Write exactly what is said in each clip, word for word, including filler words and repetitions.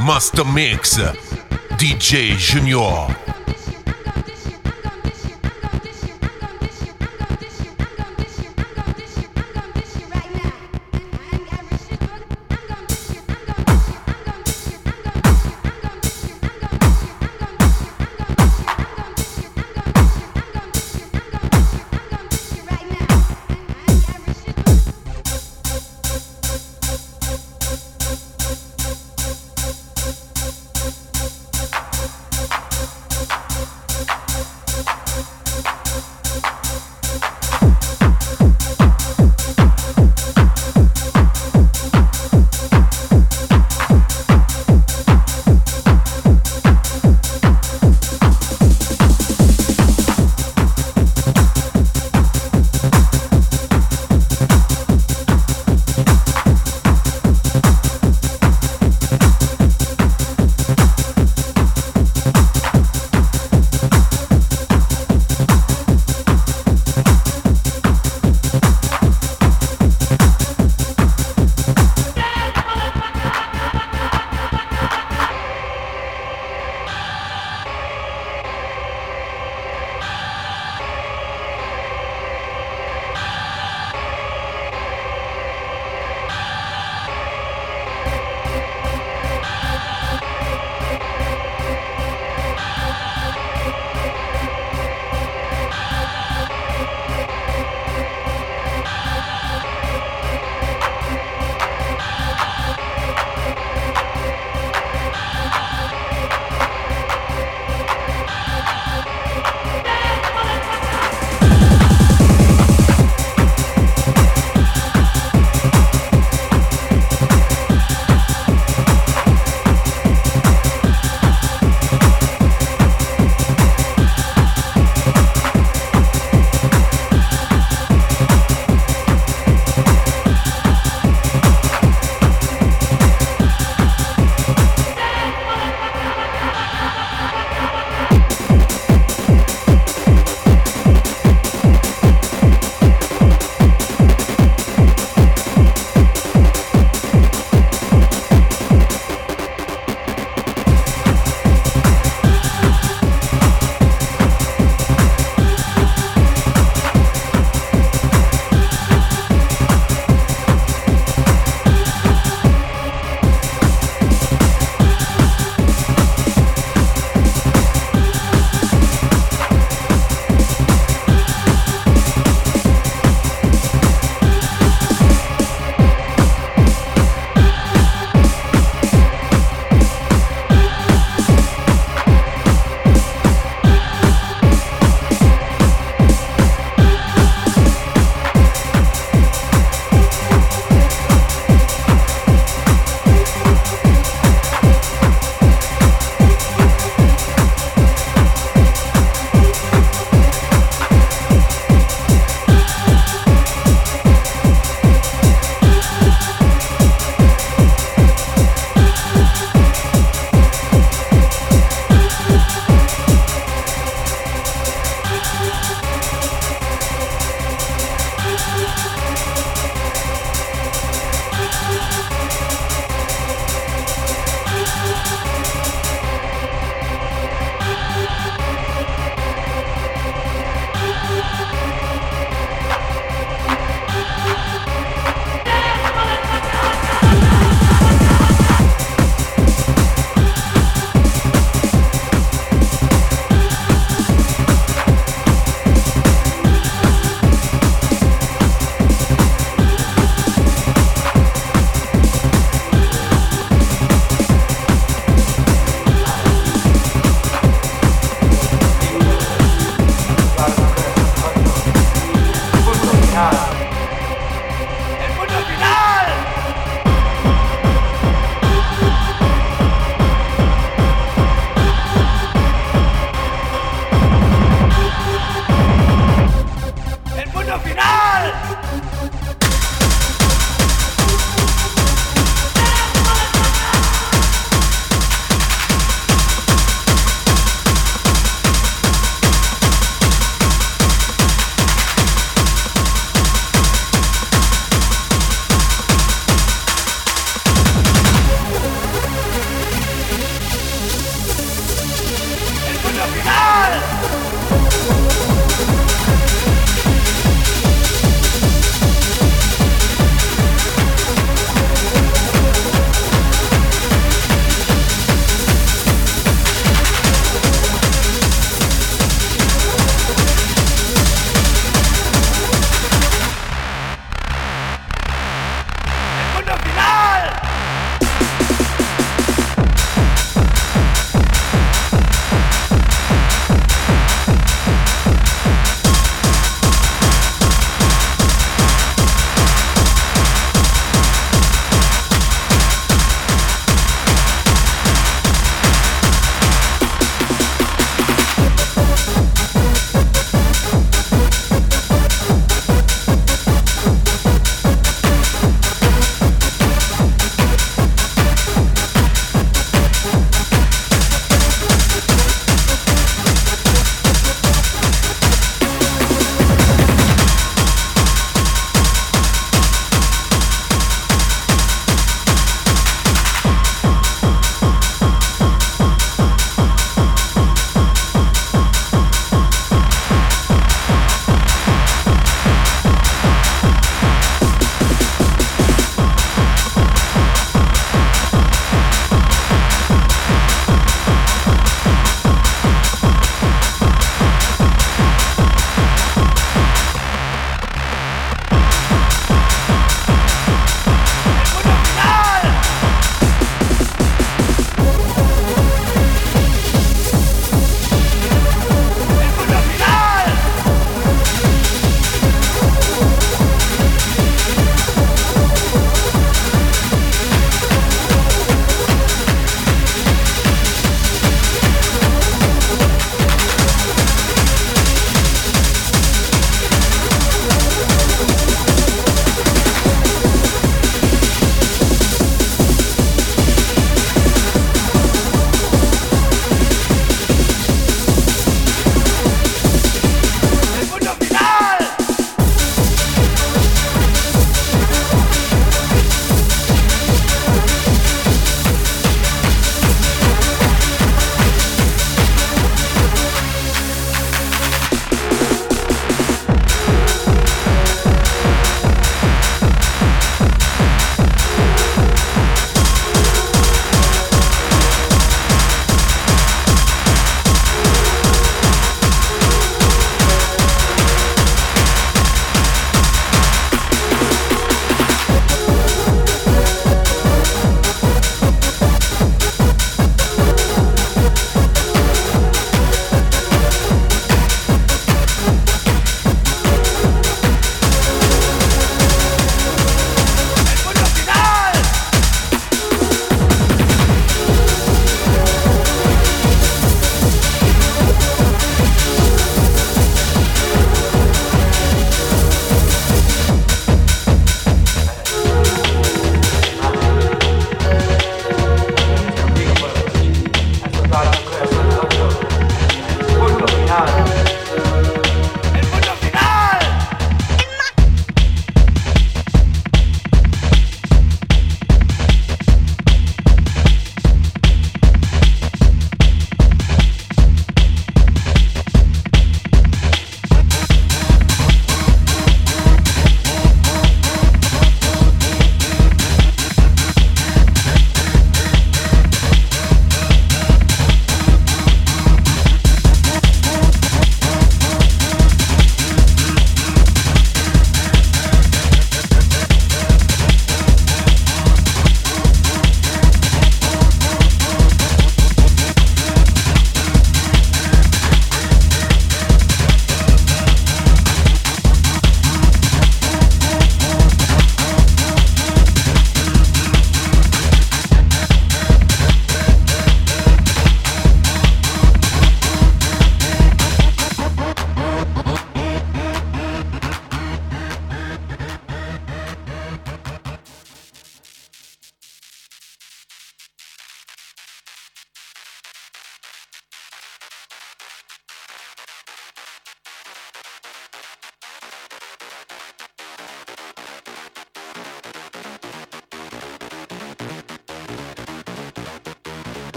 Master Mix D J Junior.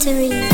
Mystery. Mystery.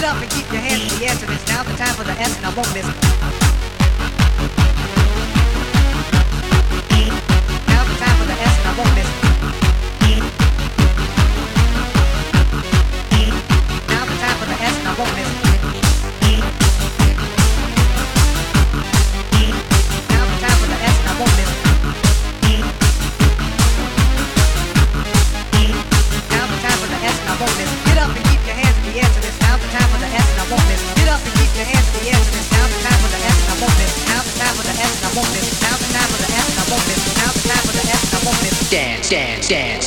Get up and keep your hands in the air, and it's now the time for the S, and I won't miss it. Now the time for the S, and I won't miss it. Now the time for the S, and I won't miss it. Now the time for the S, and I won't miss it. Now the time for the S, and I won't miss it. Get up and keep your hands in the air. Time for the S and I won't miss. Get up and keep your hands in the air. Now the time for the S and I won't miss. Now the time for the S and I won't miss. Now the time for the S and I won't miss. Now the time for the S and I won't miss. Dance, dance, dance.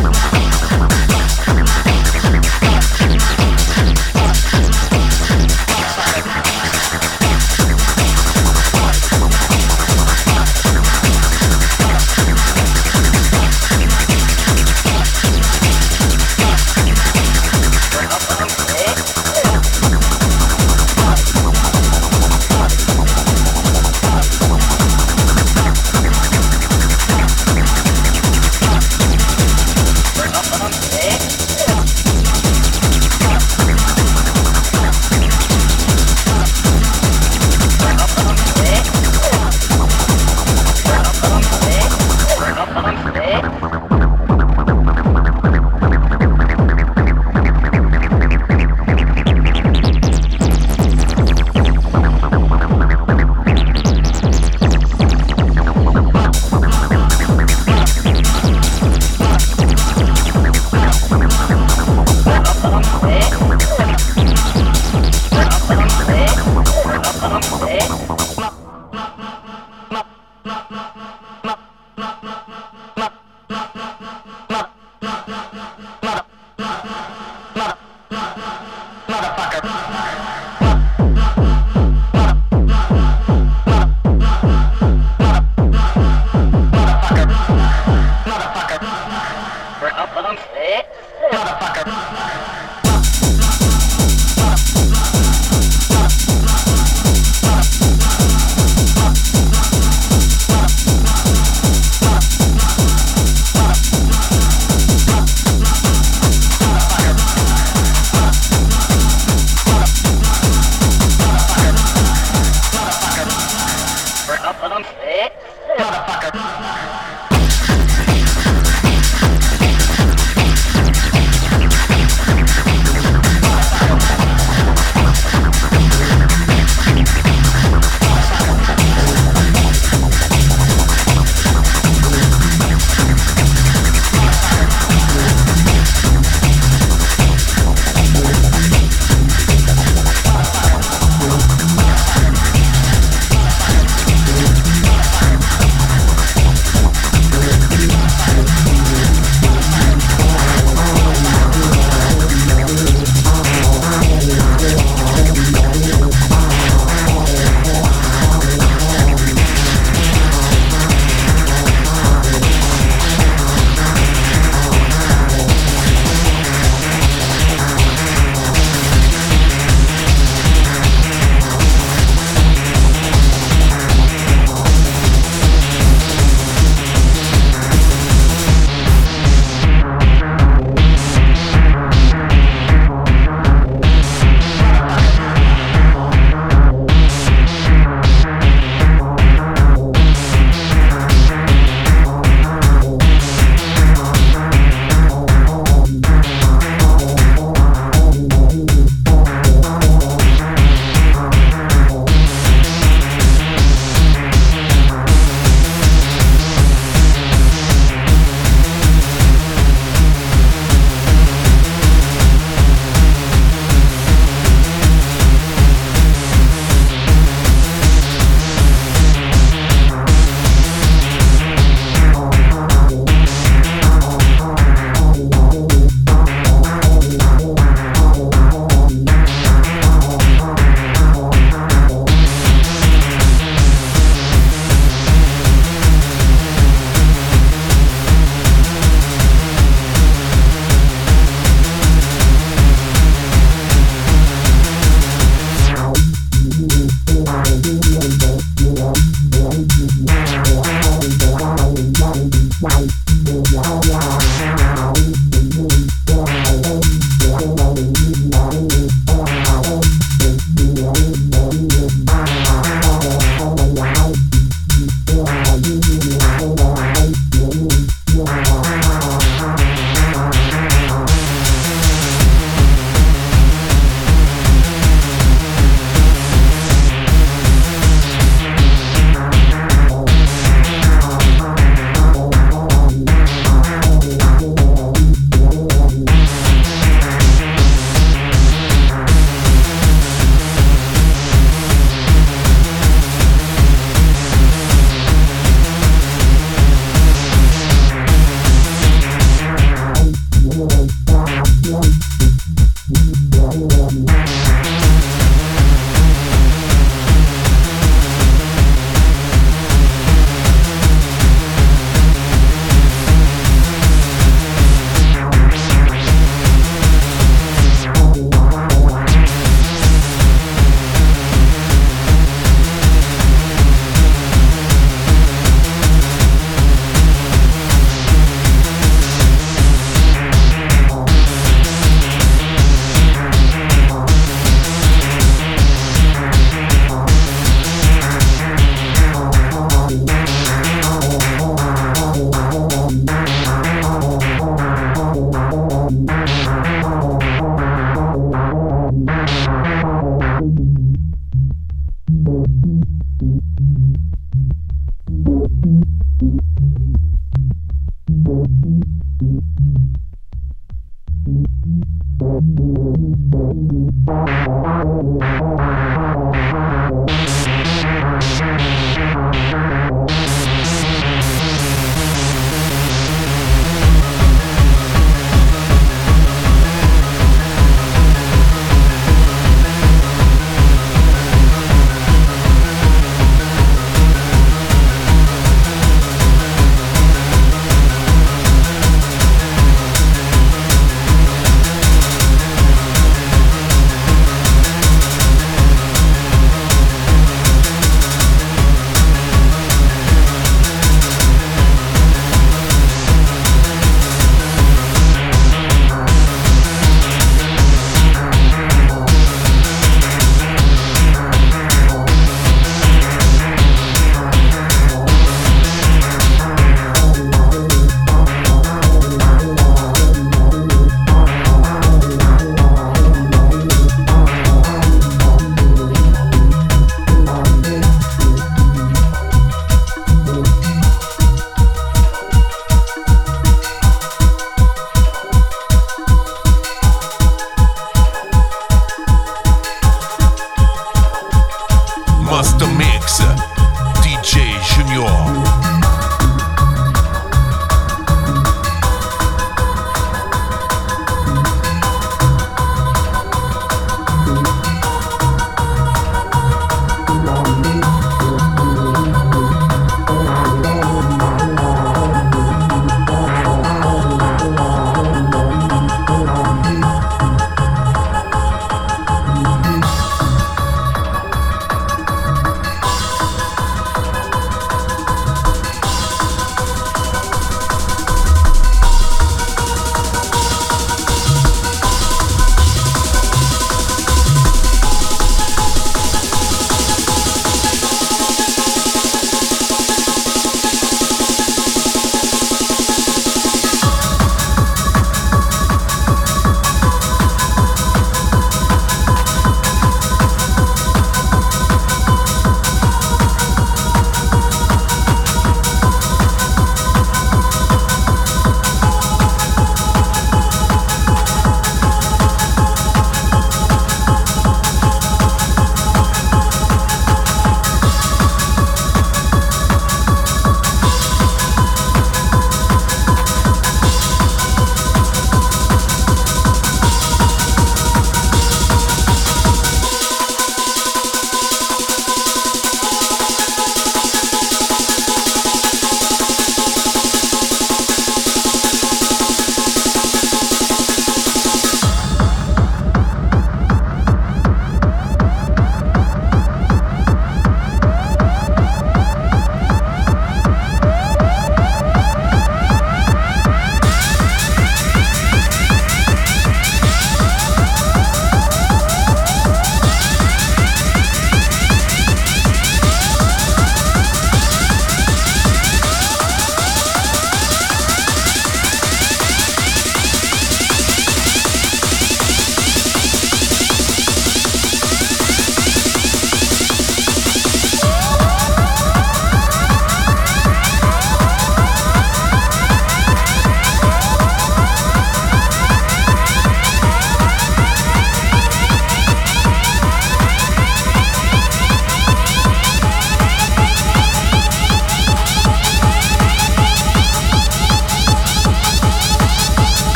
Bye.